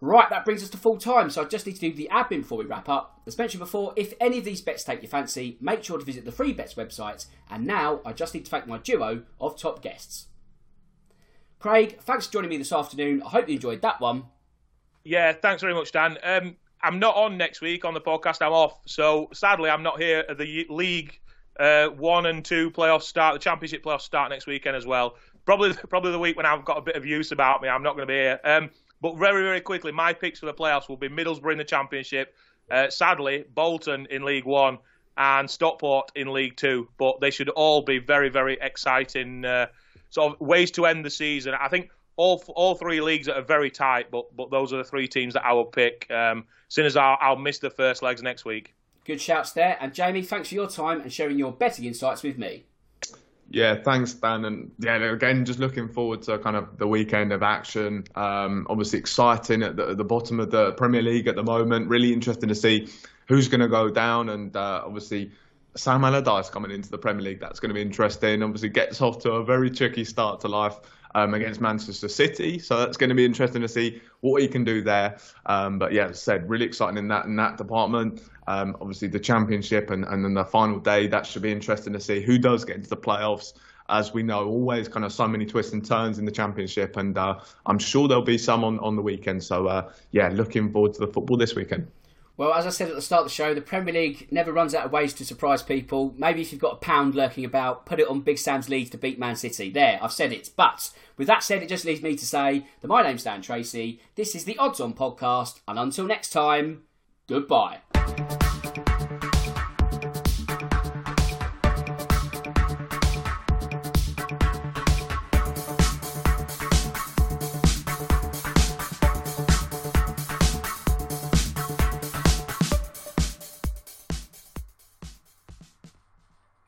Right, that brings us to full time, so I just need to do the admin before we wrap up. As mentioned before, if any of these bets take your fancy, make sure to visit the Free Bets website, and now I just need to thank my duo of top guests. Craig, thanks for joining me this afternoon. I hope you enjoyed that one. Yeah, thanks very much, Dan. Um, I'm not on next week on the podcast. I'm off. So, sadly, I'm not here at the League uh, one and two playoffs start. The Championship playoffs start next weekend as well. Probably probably the week when I've got a bit of use about me. I'm not going to be here. Um, but very, very quickly, my picks for the playoffs will be Middlesbrough in the Championship, uh, sadly, Bolton in League One, and Stockport in League Two. But they should all be very, very exciting uh, sort of ways to end the season. I think All all three leagues are very tight, but but those are the three teams that I will pick. Um, as soon as I'll, I'll miss the first legs next week. Good shouts there. And Jamie, thanks for your time and sharing your betting insights with me. Yeah, thanks, Dan. And yeah, again, just looking forward to kind of the weekend of action. Um, obviously exciting at the, the bottom of the Premier League at the moment. Really interesting to see who's going to go down, and uh, obviously Sam Allardyce coming into the Premier League. That's going to be interesting. Obviously gets off to a very tricky start to life Um, against Manchester City, so that's going to be interesting to see what he can do there. Um, but yeah, as I said, really exciting in that in that department. Um, obviously, the Championship and, and then the final day, that should be interesting to see who does get into the playoffs. As we know, always kind of so many twists and turns in the Championship, and uh, I'm sure there'll be some on, on the weekend. So uh, yeah, looking forward to the football this weekend. Well, as I said at the start of the show, the Premier League never runs out of ways to surprise people. Maybe if you've got a pound lurking about, put it on Big Sam's Leeds to beat Man City. There, I've said it. But with that said, it just leaves me to say that my name's Dan Tracey. This is the Odds On Podcast. And until next time, goodbye.